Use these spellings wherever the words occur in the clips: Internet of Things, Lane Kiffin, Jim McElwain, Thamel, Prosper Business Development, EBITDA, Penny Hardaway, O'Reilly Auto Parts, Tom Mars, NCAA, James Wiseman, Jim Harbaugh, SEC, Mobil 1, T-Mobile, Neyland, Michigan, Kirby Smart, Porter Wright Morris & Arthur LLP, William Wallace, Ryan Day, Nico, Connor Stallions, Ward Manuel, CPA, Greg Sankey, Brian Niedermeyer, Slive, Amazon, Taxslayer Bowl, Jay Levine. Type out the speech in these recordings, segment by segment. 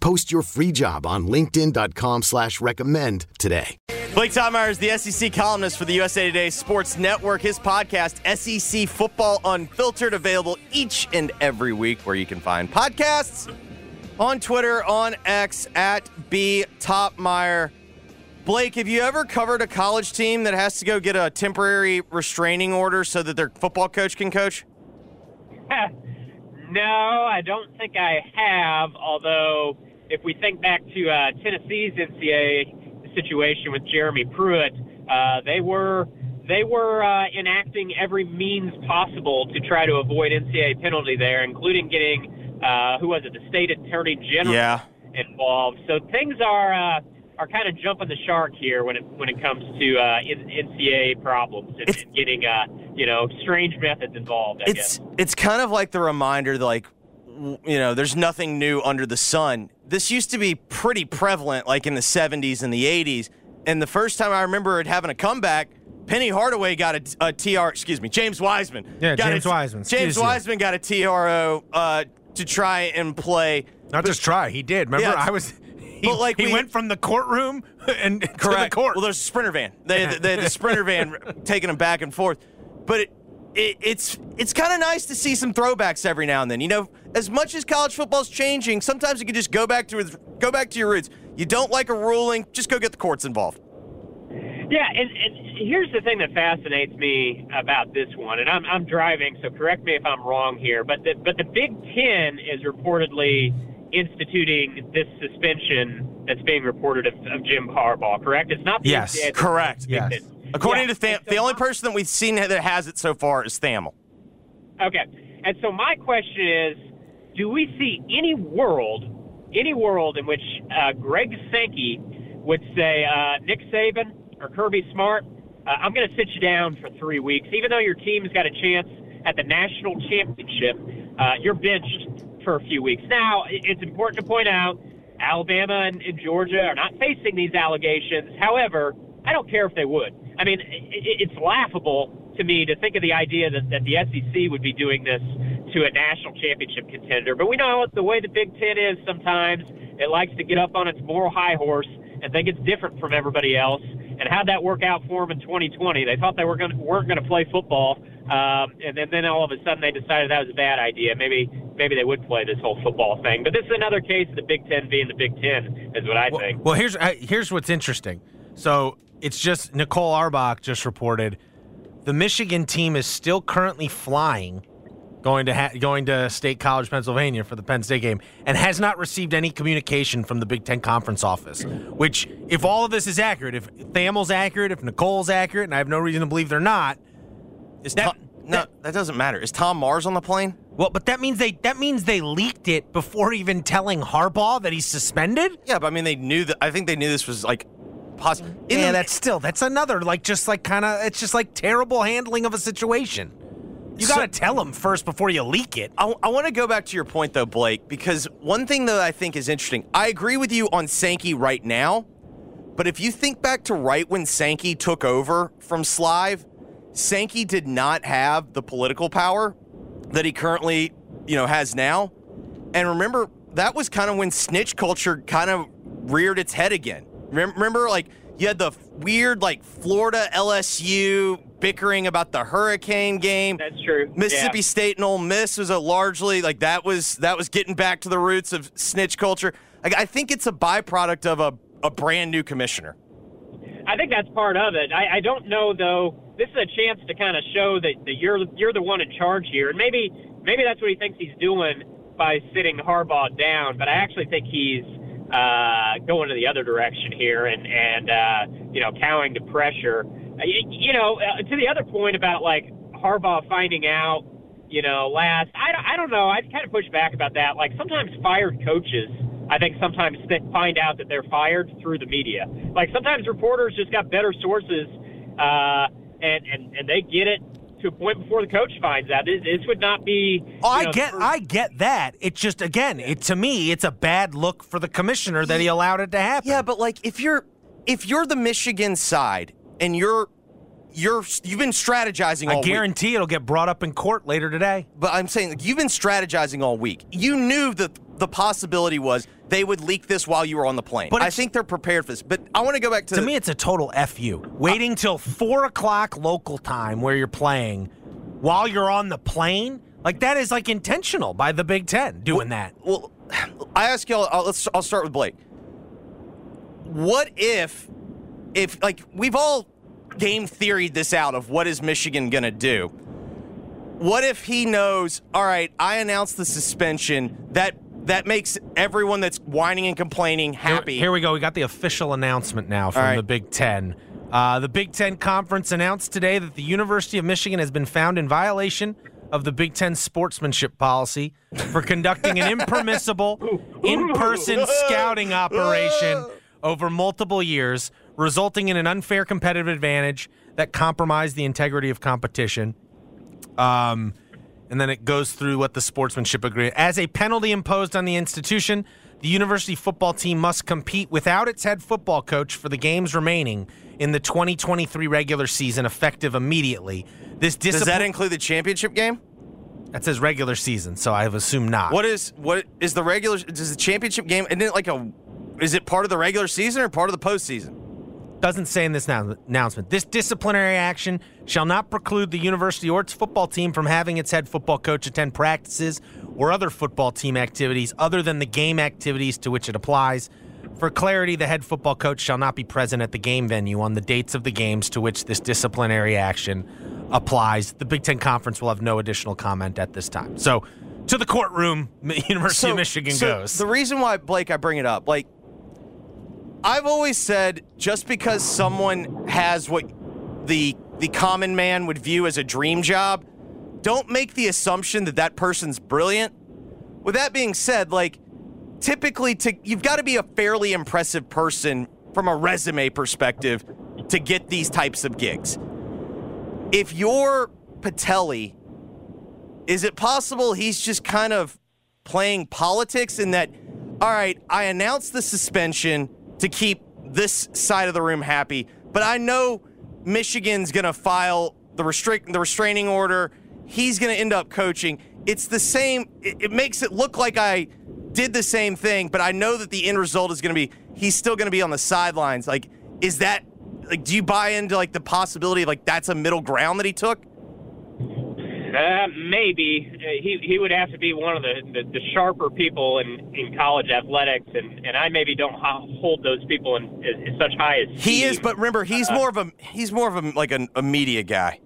Post your free job on linkedin.com/recommend today. Blake Toppmeyer is the SEC columnist for the USA Today Sports Network. His podcast, SEC Football Unfiltered, available each and every week where you can find podcasts. On Twitter, on X, at B Toppmeyer. Blake, have you ever covered a college team that has to go get a temporary restraining order so that their football coach can coach? No, I don't think I have, although if we think back to Tennessee's NCAA situation with Jeremy Pruitt, they were enacting every means possible to try to avoid NCAA penalty there, including getting, the state attorney general involved. So things are kind of jumping the shark here when it comes to NCAA problems and getting strange methods involved. I guess. It's kind of like the reminder that, like, there's nothing new under the sun. This used to be pretty prevalent, like in the 70s and the 80s. And the first time I remember it having a comeback, Penny Hardaway got James Wiseman. Yeah, James Wiseman. James Wiseman got a TRO to try and play. He did. Remember, yeah, He went from the courtroom and to the court. Well, there's a sprinter van. They had the sprinter van taking them back and forth. But it's kind of nice to see some throwbacks every now and then. You know, as much as college football's changing, sometimes you can just go back to your roots. You don't like a ruling, just go get the courts involved. Yeah, and here's the thing that fascinates me about this one, and I'm driving, so correct me if I'm wrong here, but the Big Ten is reportedly instituting this suspension that's being reported of Jim Harbaugh, correct? It's not the NCAA. Correct. Yes. According to Thamel, the only person that we've seen that has it so far is Thamel. Okay. And so my question is, do we see any world in which Greg Sankey would say, Nick Saban or Kirby Smart, I'm going to sit you down for 3 weeks, even though your team's got a chance at the national championship, you're benched for a few weeks. Now, it's important to point out Alabama and Georgia are not facing these allegations. However, I don't care if they would. I mean, it's laughable to me to think of the idea that the SEC would be doing this to a national championship contender. But we know the way the Big Ten is sometimes. It likes to get up on its moral high horse and think it's different from everybody else. And how'd that work out for them in 2020? They thought they weren't going to play football, and then all of a sudden they decided that was a bad idea. Maybe they would play this whole football thing. But this is another case of the Big Ten being the Big Ten, is what I think. Well, here's what's interesting. So it's just Nicole Auerbach just reported the Michigan team is still currently flying, going to State College, Pennsylvania for the Penn State game, and has not received any communication from the Big Ten Conference office, which, if all of this is accurate, if Thamel's accurate, if Nicole's accurate, and I have no reason to believe they're not, that doesn't matter. Is Tom Mars on the plane? Well, but that means they leaked it before even telling Harbaugh that he's suspended? Yeah, but I mean, they knew that. I think they knew this was like possible. Yeah, that's another it's just like terrible handling of a situation. You got to tell them first before you leak it. I want to go back to your point though, Blake, because one thing that I think is interesting. I agree with you on Sankey right now, but if you think back to right when Sankey took over from Slive, Sankey did not have the political power that he currently, has now. And remember, that was kind of when snitch culture kind of reared its head again. Remember, like, you had the weird, like, Florida LSU bickering about the hurricane game. That's true. Mississippi State and Ole Miss was a largely, like, that was getting back to the roots of snitch culture. Like, I think it's a byproduct of a brand new commissioner. I think that's part of it. I don't know, though. This is a chance to kind of show that you're the one in charge here. And maybe that's what he thinks he's doing by sitting Harbaugh down. But I actually think he's going to the other direction here and cowing to pressure. To the other point about, like, Harbaugh finding out, I don't know. I kind of push back about that. Like, sometimes fired coaches, I think sometimes they find out that they're fired through the media. Like, sometimes reporters just got better sources, and they get it to a point before the coach finds out. This would not be. I get that. It's just, again, to me, it's a bad look for the commissioner that he allowed it to happen. Yeah, but like if you're the Michigan side and you've been strategizing all week. I guarantee it'll get brought up in court later today. But I'm saying, like, you've been strategizing all week. You knew that the possibility was they would leak this while you were on the plane. But I think they're prepared for this. But I want to go back to... To me, it's a total F-you. Waiting till 4 o'clock local time where you're playing while you're on the plane? Like, that is, like, intentional by the Big Ten doing that. Well, I ask y'all... I'll start with Blake. What if, like, we've all... game theoried this out of what is Michigan going to do. What if he knows, all right, I announced the suspension. That makes everyone that's whining and complaining happy. Here we go. We got the official announcement now from the Big Ten. The Big Ten Conference announced today that the University of Michigan has been found in violation of the Big Ten sportsmanship policy for conducting an impermissible in-person scouting operation over multiple years, resulting in an unfair competitive advantage that compromised the integrity of competition. And then it goes through what the sportsmanship agreement. As a penalty imposed on the institution, the university football team must compete without its head football coach for the games remaining in the 2023 regular season, effective immediately. Does that include the championship game? That says regular season, so I have assumed not. What is the regular? Does the championship game? Isn't it is it part of the regular season or part of the postseason? Doesn't say in this announcement. This disciplinary action shall not preclude the university or its football team from having its head football coach attend practices or other football team activities other than the game activities to which it applies. For clarity, the head football coach shall not be present at the game venue on the dates of the games to which this disciplinary action applies. The Big Ten Conference will have no additional comment at this time. So, to the courtroom, University of Michigan goes. The reason why, Blake, I bring it up, like, I've always said just because someone has what the common man would view as a dream job, don't make the assumption that person's brilliant. With that being said, like, typically you've got to be a fairly impressive person from a resume perspective to get these types of gigs. If you're Patelli, is it possible he's just kind of playing politics in that, all right, I announced the suspension to keep this side of the room happy, but I know Michigan's going to file the restraining order. He's going to end up coaching. It's the same. It makes it look like I did the same thing, but I know that the end result is going to be he's still going to be on the sidelines. Like, is that like? Do you buy into like the possibility of like that's a middle ground that he took? Maybe he would have to be one of the sharper people in college athletics, and I maybe don't hold those people in such high esteem. He is, but remember, he's more of a media guy.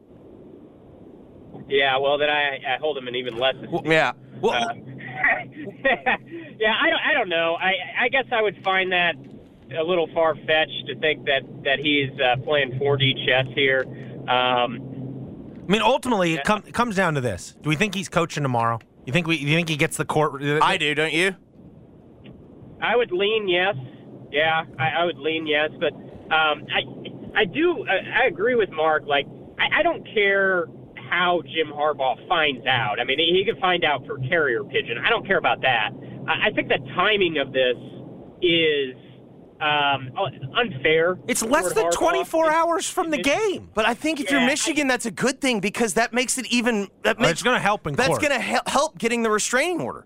Yeah, well, then I hold him in even less esteem. Yeah, well, yeah, I don't know. I guess I would find that a little far fetched to think that he's playing 4D chess here. I mean, ultimately, it comes down to this: do we think he's coaching tomorrow? You think he gets the court? I do, don't you? I would lean yes. Yeah, I would lean yes, but I agree with Mark. Like, I don't care how Jim Harbaugh finds out. I mean, he could find out for carrier pigeon. I don't care about that. I think the timing of this is unfair. It's less than 24 hours from the game. But I think if you're Michigan, that's a good thing because that makes it even. It's going to help in court. That's going to help getting the restraining order.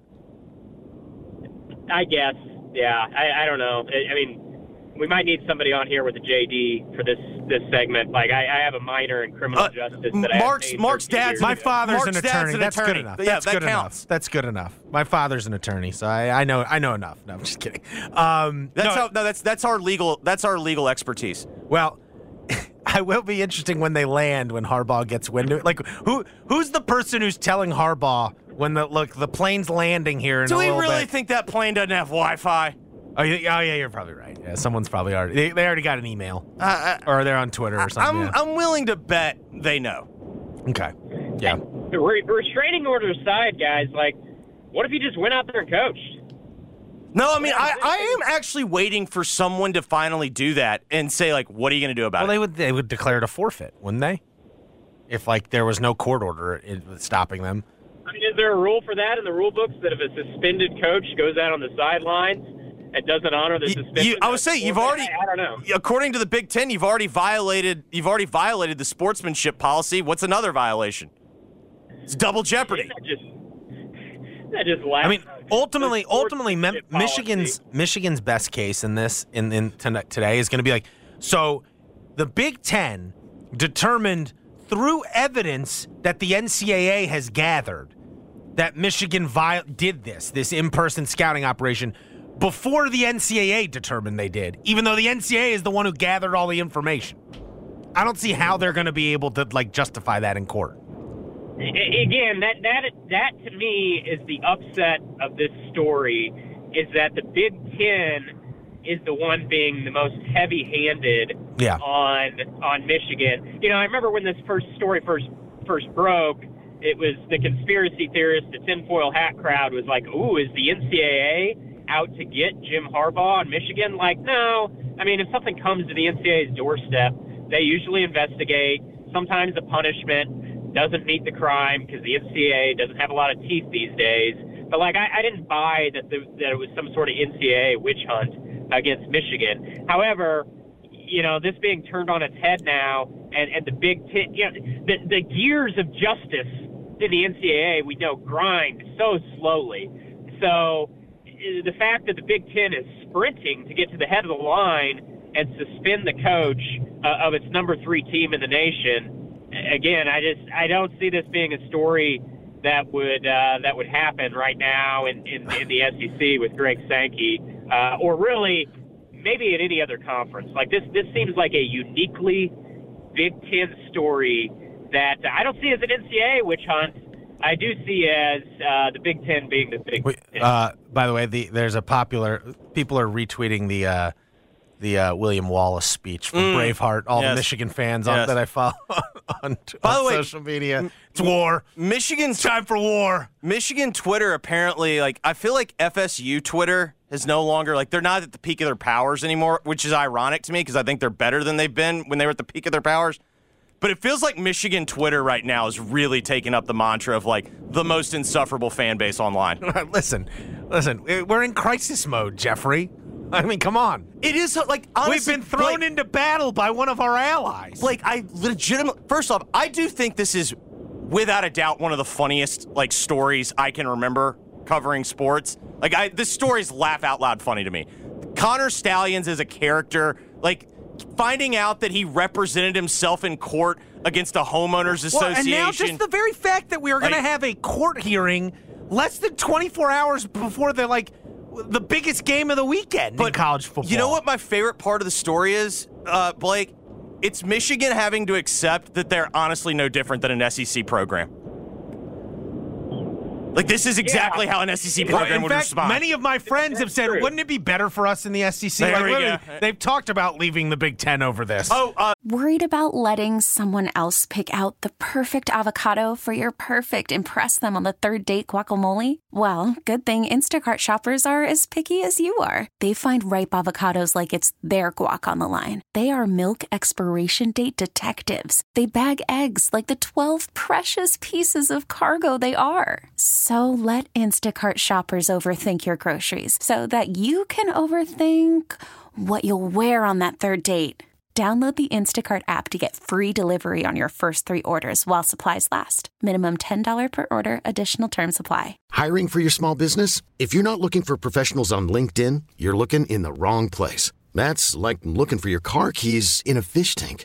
I guess. Yeah. I don't know. I mean, we might need somebody on here with a JD for this segment. Like, I have a minor in criminal justice. My father's an attorney. That's good enough. That's good enough. My father's an attorney, so I know enough. No, I'm just kidding. That's our legal expertise. Well, I will be interesting when they land, when Harbaugh gets wind of it. Like, who's the person who's telling Harbaugh when the plane's landing here in a little bit? Do we really think that plane doesn't have Wi-Fi? Oh yeah, you're probably right. Yeah, someone's probably already they already got an email, or they're on Twitter or something. I'm willing to bet they know. Okay. Yeah. Restraining orders aside, guys, like, what if you just went out there and coached? No, I mean, I am actually waiting for someone to finally do that and say, like, what are you going to do about it? Well, they would declare it a forfeit, wouldn't they? If, like, there was no court order stopping them. I mean, is there a rule for that in the rule books that if a suspended coach goes out on the sidelines and doesn't honor the suspension? I would say you've already – I don't know. According to the Big Ten, you've already violated the sportsmanship policy. What's another violation? It's double jeopardy. That just laughs. I mean, ultimately, Michigan's best case in this in today is going to be like, so the Big Ten determined through evidence that the NCAA has gathered that Michigan did this in-person scouting operation before the NCAA determined they did, even though the NCAA is the one who gathered all the information. I don't see how they're going to be able to justify that in court. Again, that to me is the upset of this story, is that the Big Ten is the one being the most heavy-handed on Michigan. You know, I remember when this story first broke, it was the conspiracy theorist, the tinfoil hat crowd was like, ooh, is the NCAA out to get Jim Harbaugh in Michigan? Like, no. I mean, if something comes to the NCAA's doorstep, they usually investigate. Sometimes the punishment doesn't meet the crime because the NCAA doesn't have a lot of teeth these days. But, like, I didn't buy that it was some sort of NCAA witch hunt against Michigan. However, you know, this being turned on its head now, and the Big Ten, you know, the gears of justice in the NCAA, we know, grind so slowly. So the fact that the Big Ten is sprinting to get to the head of the line and suspend the coach of its number 3 team in the nation, again, I don't see this being a story that would happen right now in the SEC with Greg Sankey, or really maybe at any other conference. Like this seems like a uniquely Big Ten story that I don't see as an NCAA witch hunt. I do see as the Big Ten being the Big Ten. By the way, there's a popular people are retweeting the William Wallace speech from Braveheart, the Michigan fans that I follow on social media. It's war. Michigan's time for war. Michigan Twitter apparently, like, I feel like FSU Twitter is no longer, like, they're not at the peak of their powers anymore, which is ironic to me because I think they're better than they've been when they were at the peak of their powers. But it feels like Michigan Twitter right now is really taking up the mantra of, like, the most insufferable fan base online. Listen, we're in crisis mode, Jeffrey. I mean, come on. It is, like, honestly. We've been thrown into battle by one of our allies. Like, I legitimately, first off, I do think this is, without a doubt, one of the funniest, like, stories I can remember covering sports. Like, this story's laugh out loud funny to me. Connor Stallions is a character, like, finding out that he represented himself in court against a homeowners association. And now just the very fact that we are going to have a court hearing less than 24 hours before they're, like, the biggest game of the weekend in college football. You know what my favorite part of the story is, Blake? It's Michigan having to accept that they're honestly no different than an SEC program. Like, this is exactly how an SEC program would respond. Many of my friends have said, wouldn't it be better for us in the SEC? They've talked about leaving the Big Ten over this. Worried about letting someone else pick out the perfect avocado for your perfect impress-them-on-the-third-date guacamole? Well, good thing Instacart shoppers are as picky as you are. They find ripe avocados like it's their guac on the line. They are milk expiration date detectives. They bag eggs like the 12 precious pieces of cargo they are. So let Instacart shoppers overthink your groceries so that you can overthink what you'll wear on that third date. Download the Instacart app to get free delivery on your first 3 orders while supplies last. Minimum $10 per order. Additional terms apply. Hiring for your small business? If you're not looking for professionals on LinkedIn, you're looking in the wrong place. That's like looking for your car keys in a fish tank.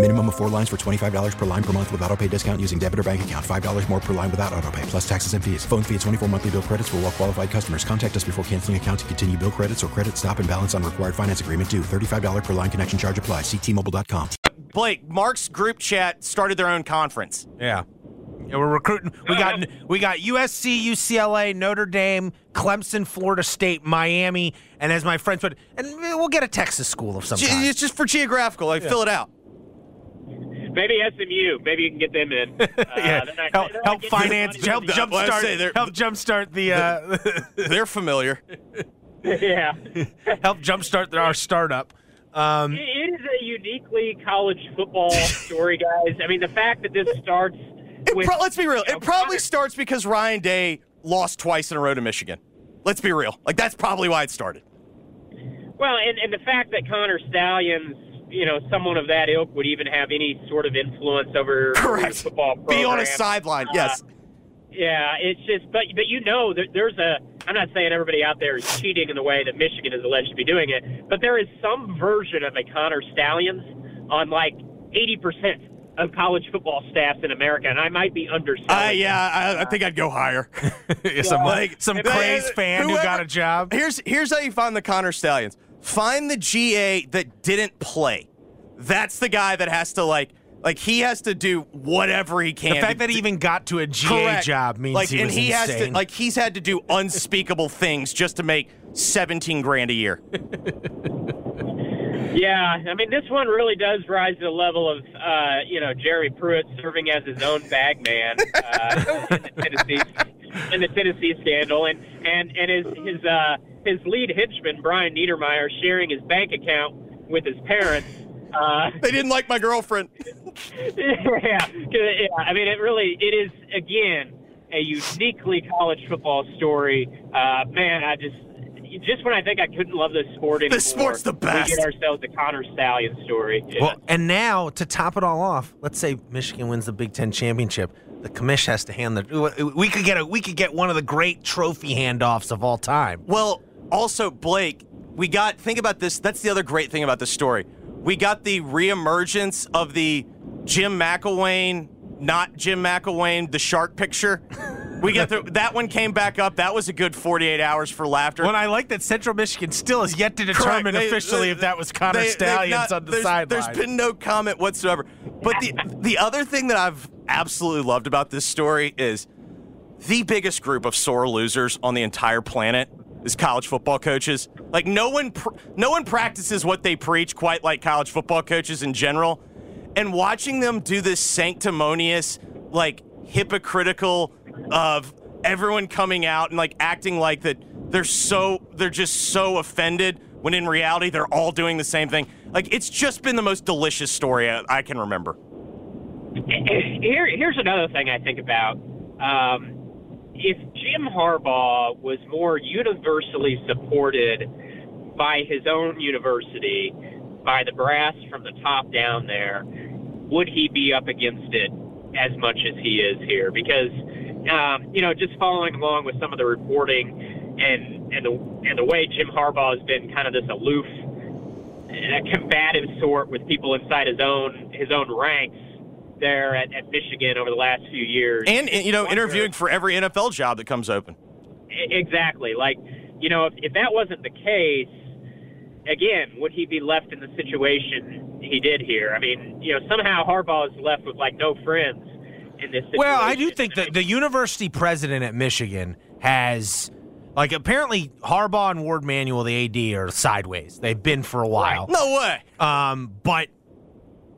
Minimum of 4 lines for $25 per line per month with autopay discount using debit or bank account. $5 more per line without autopay, plus taxes and fees. Phone fee at 24 monthly bill credits for well-qualified customers. Contact us before canceling account to continue bill credits or credit stop and balance on required finance agreement due. $35 per line connection charge applies. See T-Mobile.com. Blake, Mark's group chat started their own conference. Yeah, we're recruiting. We got USC, UCLA, Notre Dame, Clemson, Florida State, Miami, and as my friends would, and we'll get a Texas school of some kind. It's just for geographical. Fill it out. Maybe SMU. Maybe you can get them in. Yeah. Help jumpstart the. They're familiar. Yeah. Help jumpstart our startup. It is a uniquely college football story, guys. I mean, the fact that this starts. Let's be real. It probably starts because Ryan Day lost twice in a row to Michigan. Let's be real. Like, that's probably why it started. Well, and the fact that Connor Stallions, someone of that ilk would even have any sort of influence over the football program. Be on a sideline, yes. Yeah, it's just, but there's a, I'm not saying everybody out there is cheating in the way that Michigan is alleged to be doing it, but there is some version of a Connor Stallions on like 80% of college football staffs in America, and I might be underselling. I think I'd go higher. Some crazed fan who got a job. Here's how you find the Connor Stallions. Find the GA that didn't play. That's the guy that has to like he has to do whatever he can. The fact that he even got to a GA job means he was insane. He's had to do unspeakable things just to make $17,000 a year. Yeah, I mean, this one really does rise to the level of, Jeremy Pruitt serving as his own bag man in the Tennessee scandal, and his lead henchman, Brian Niedermeyer, sharing his bank account with his parents. They didn't like my girlfriend. Yeah. I mean, it is, again, a uniquely college football story. Just when I think I couldn't love this sport anymore, this sport's the best. We get ourselves the Connor Stallion story. Yeah. Well, and now, to top it all off, let's say Michigan wins the Big Ten championship. The commish has to hand we could get one of the great trophy handoffs of all time. Well, also, Blake, think about this. That's the other great thing about this story. We got the reemergence of the Jim McElwain, not Jim McElwain, the shark picture. That one came back up. That was a good 48 hours for laughter. Well, I like that Central Michigan still has yet to determine officially if that was Connor Stallions on the sideline. There's been no comment whatsoever. But the other thing that I've absolutely loved about this story is the biggest group of sore losers on the entire planet is college football coaches. Like, no one practices what they preach quite like college football coaches in general. And watching them do this sanctimonious, hypocritical of everyone coming out and acting like that they're just so offended when in reality they're all doing the same thing. It's just been the most delicious story I can remember. Here's another thing I think about. If Jim Harbaugh was more universally supported by his own university, by the brass from the top down there, would he be up against it as much as he is here? Because just following along with some of the reporting and the way Jim Harbaugh has been kind of this aloof, combative sort with people inside his own ranks there at Michigan over the last few years, and interviewing for every NFL job that comes open. Exactly. If that wasn't the case, again, would he be left in the situation he did here? I mean, somehow Harbaugh is left with no friends in this situation. Well, I do think that the university president at Michigan has, apparently Harbaugh and Ward Manuel, the AD, are sideways. They've been for a while. Right. No way.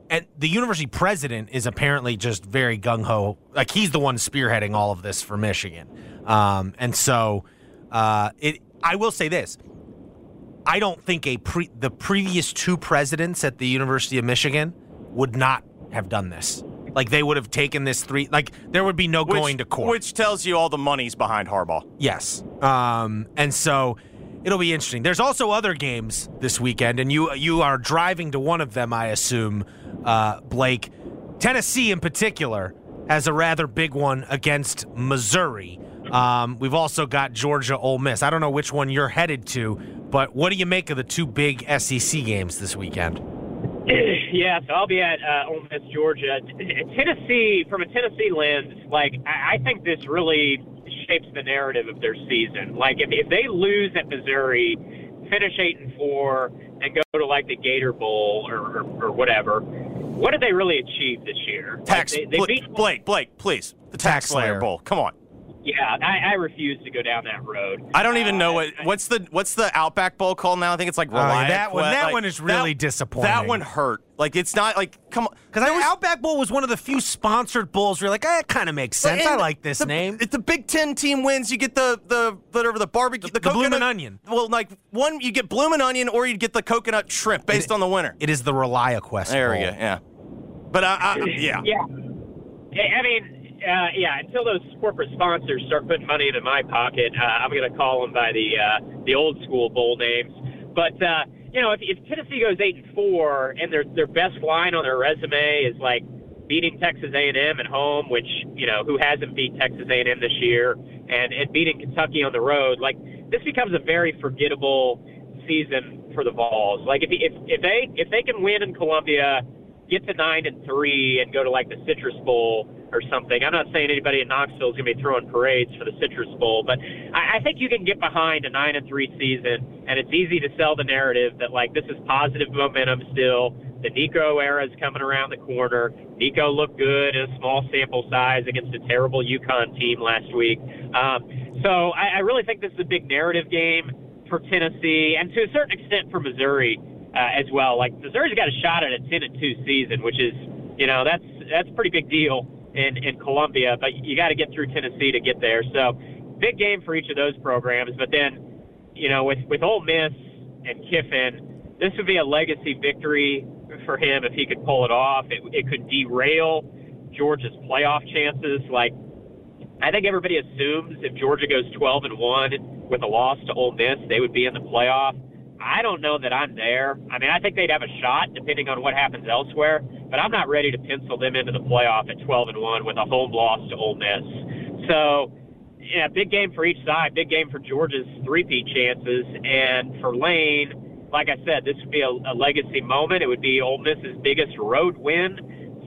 And the university president is apparently just very gung-ho. He's the one spearheading all of this for Michigan. I will say this. I don't think the previous two presidents at the University of Michigan would not have done this. Like, they would have taken this three. Like, there would be no going to court. Which tells you all the money's behind Harbaugh. Yes. And so it'll be interesting. There's also other games this weekend, and you are driving to one of them, I assume, Blake. Tennessee, in particular, has a rather big one against Missouri. We've also got Georgia, Ole Miss. I don't know which one you're headed to, but what do you make of the two big SEC games this weekend? Yeah, so I'll be at Ole Miss, Georgia. Tennessee, from a Tennessee lens, like, I think this really shapes the narrative of their season. Like, if they lose at Missouri, finish 8-4, and go to, like, the Gator Bowl or whatever, what did they really achieve this year? Blake, please. The Taxslayer Bowl. Come on. Yeah, I refuse to go down that road. I don't even know what's the Outback Bowl called now. I think it's like Reliant. That one is really disappointing. That one hurt. Like, it's not like, come on, because Outback Bowl was one of the few sponsored bowls where you're like, it kind of makes sense. I like this name. If the Big Ten team wins, you get the barbecue, the Bloomin' Onion. Well, like one, you get Bloomin' Onion, or you get the coconut shrimp based on the winner. It is the ReliaQuest. There we go. Yeah, but I mean. Until those corporate sponsors start putting money into my pocket, I'm going to call them by the old school bowl names. But if Tennessee goes 8-4 and their best line on their resume is like beating Texas A&M at home, which who hasn't beat Texas A&M this year, and beating Kentucky on the road, like this becomes a very forgettable season for the Vols. Like if they can win in Columbia, get to 9-3 and go to like the Citrus Bowl or something. I'm not saying anybody in Knoxville is going to be throwing parades for the Citrus Bowl, but I think you can get behind a 9-3 season, and it's easy to sell the narrative that, like, this is positive momentum still. The Nico era is coming around the corner. Nico looked good in a small sample size against a terrible UConn team last week. So I really think this is a big narrative game for Tennessee and to a certain extent for Missouri as well. Like, Missouri's got a shot at a 10-2 season, which is, that's a pretty big deal in Columbia, but you got to get through Tennessee to get there. So big game for each of those programs. But then, with Ole Miss and Kiffin, this would be a legacy victory for him if he could pull it off. It could derail Georgia's playoff chances. Like, I think everybody assumes if Georgia goes 12-1 with a loss to Ole Miss, they would be in the playoff. I don't know that I'm there. I mean, I think they'd have a shot depending on what happens elsewhere, but I'm not ready to pencil them into the playoff at 12-1 with a home loss to Ole Miss. So, yeah, big game for each side, big game for Georgia's three-peat chances. And for Lane, like I said, this would be a legacy moment. It would be Ole Miss's biggest road win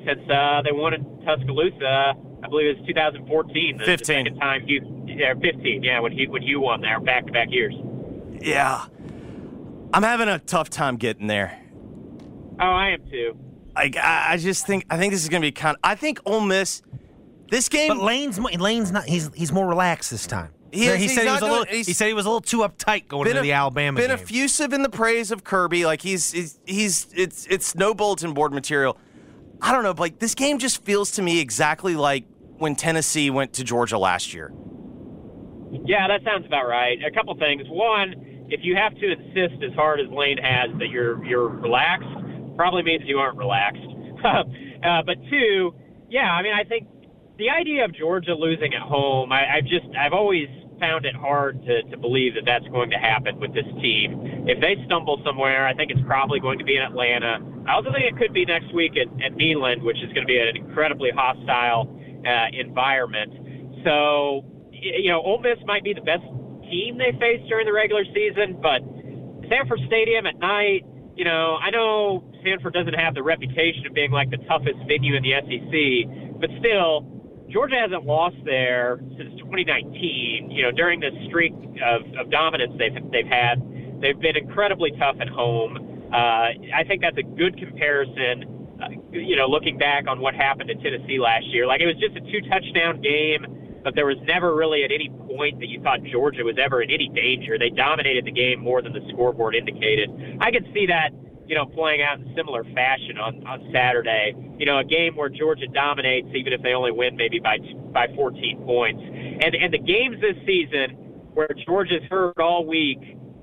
since they won in Tuscaloosa. I believe it was 2014. The second time when you won there, back-to-back years. Yeah. I'm having a tough time getting there. Oh, I am too. I think this is going to be I think Ole Miss, this game. But Lane's not. He's more relaxed this time. He said he was a little too uptight going into the Alabama game. Been effusive in the praise of Kirby. Like he's it's no bulletin board material. I don't know, Blake. This game just feels to me exactly like when Tennessee went to Georgia last year. Yeah, that sounds about right. A couple things. One, if you have to insist as hard as Lane has that you're relaxed, probably means you aren't relaxed. But two, yeah, I mean, I think the idea of Georgia losing at home, I've always found it hard to believe that that's going to happen with this team. If they stumble somewhere, I think it's probably going to be in Atlanta. I also think it could be next week at Neyland, which is going to be an incredibly hostile environment. So, Ole Miss might be the best team they faced during the regular season, but Sanford Stadium at night, I know Sanford doesn't have the reputation of being like the toughest venue in the SEC, but still, Georgia hasn't lost there since 2019. During this streak of dominance they've had, they've been incredibly tough at home. I think that's a good comparison, looking back on what happened to Tennessee last year. Like, it was just a 2-touchdown game, but there was never really at any point that you thought Georgia was ever in any danger. They dominated the game more than the scoreboard indicated. I could see that, playing out in similar fashion on Saturday. A game where Georgia dominates, even if they only win maybe by 14 points. And the games this season where Georgia's heard all week,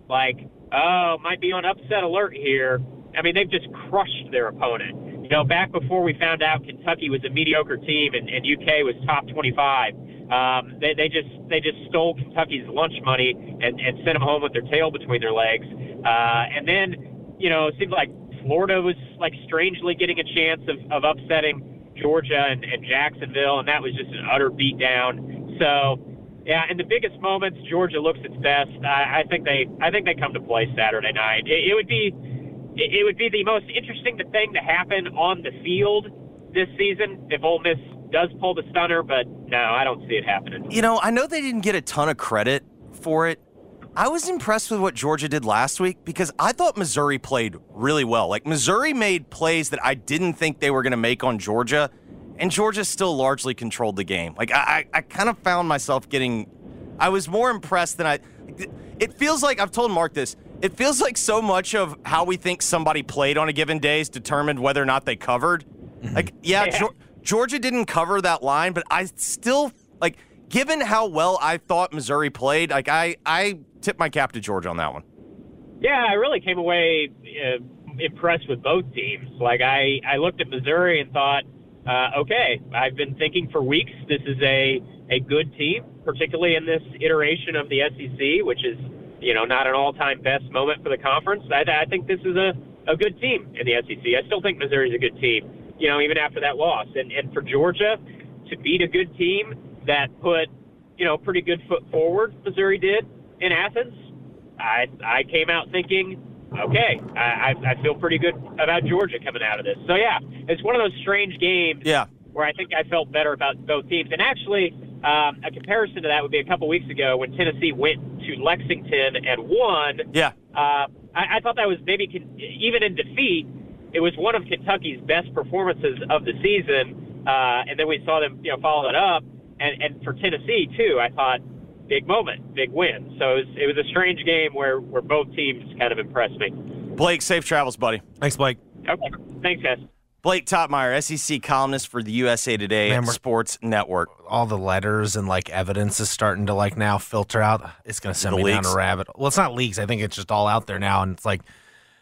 like, oh, might be on upset alert here. I mean, they've just crushed their opponent. You know, back before we found out Kentucky was a mediocre team and UK was top 25, they just stole Kentucky's lunch money and sent them home with their tail between their legs. And then, you know, it seemed like Florida was like strangely getting a chance of upsetting Georgia and Jacksonville, and that was just an utter beatdown. So, yeah, in the biggest moments, Georgia looks its best. I think they come to play Saturday night. It would be the most interesting thing to happen on the field this season if Ole Miss does pull the stunner, but no, I don't see it happening. You know, I know they didn't get a ton of credit for it. I was impressed with what Georgia did last week because I thought Missouri played really well. Like, Missouri made plays that I didn't think they were going to make on Georgia, and Georgia still largely controlled the game. Like, I kind of found myself getting – I was more impressed than I – it feels like – I've told Mark this – it feels like so much of how we think somebody played on a given day is determined whether or not they covered. Mm-hmm. Like, yeah. Georgia didn't cover that line, but I still, like, given how well I thought Missouri played, like, I tipped my cap to Georgia on that one. Yeah, I really came away impressed with both teams. Like, I looked at Missouri and thought, okay, I've been thinking for weeks this is a good team, particularly in this iteration of the SEC, which is, you know, not an all-time best moment for the conference. I think this is a good team in the SEC. I still think Missouri's a good team, you know, even after that loss. And for Georgia to beat a good team that put, you know, pretty good foot forward, Missouri did in Athens, I came out thinking, okay, I feel pretty good about Georgia coming out of this. So, yeah, it's one of those strange games where I think I felt better about both teams. And actually, a comparison to that would be a couple weeks ago when Tennessee went to Lexington and won. Yeah. I thought that was maybe, even in defeat, it was one of Kentucky's best performances of the season. And then we saw them, you know, follow it up. And for Tennessee, too, I thought, big moment, big win. So it was a strange game where both teams kind of impressed me. Blake, safe travels, buddy. Thanks, Blake. Okay. Thanks, guys. Blake Toppmeyer, SEC columnist for the USA Today Sports Network. All the letters and, like, evidence is starting to, like, now filter out. It's going to send me down a rabbit hole. Well, it's not leaks. I think it's just all out there now, and it's like,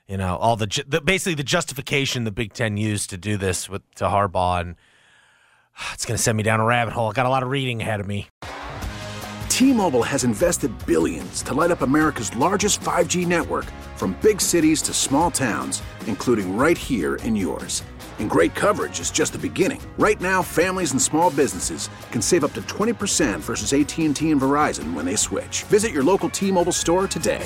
you know, all the basically the justification the Big Ten used to do this to Harbaugh, and it's going to send me down a rabbit hole. I got a lot of reading ahead of me. T-Mobile has invested billions to light up America's largest 5G network, from big cities to small towns, including right here in yours. And great coverage is just the beginning. Right now, families and small businesses can save up to 20% versus AT&T and Verizon when they switch. Visit your local T-Mobile store today.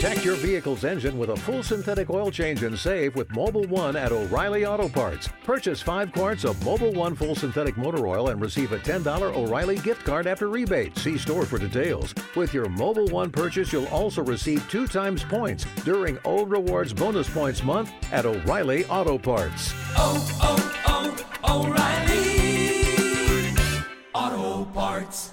Protect your vehicle's engine with a full synthetic oil change and save with Mobil 1 at O'Reilly Auto Parts. Purchase 5 quarts of Mobil 1 full synthetic motor oil and receive a $10 O'Reilly gift card after rebate. See store for details. With your Mobil 1 purchase, you'll also receive 2 times points during Old Rewards Bonus Points Month at O'Reilly Auto Parts. O'Reilly Auto Parts.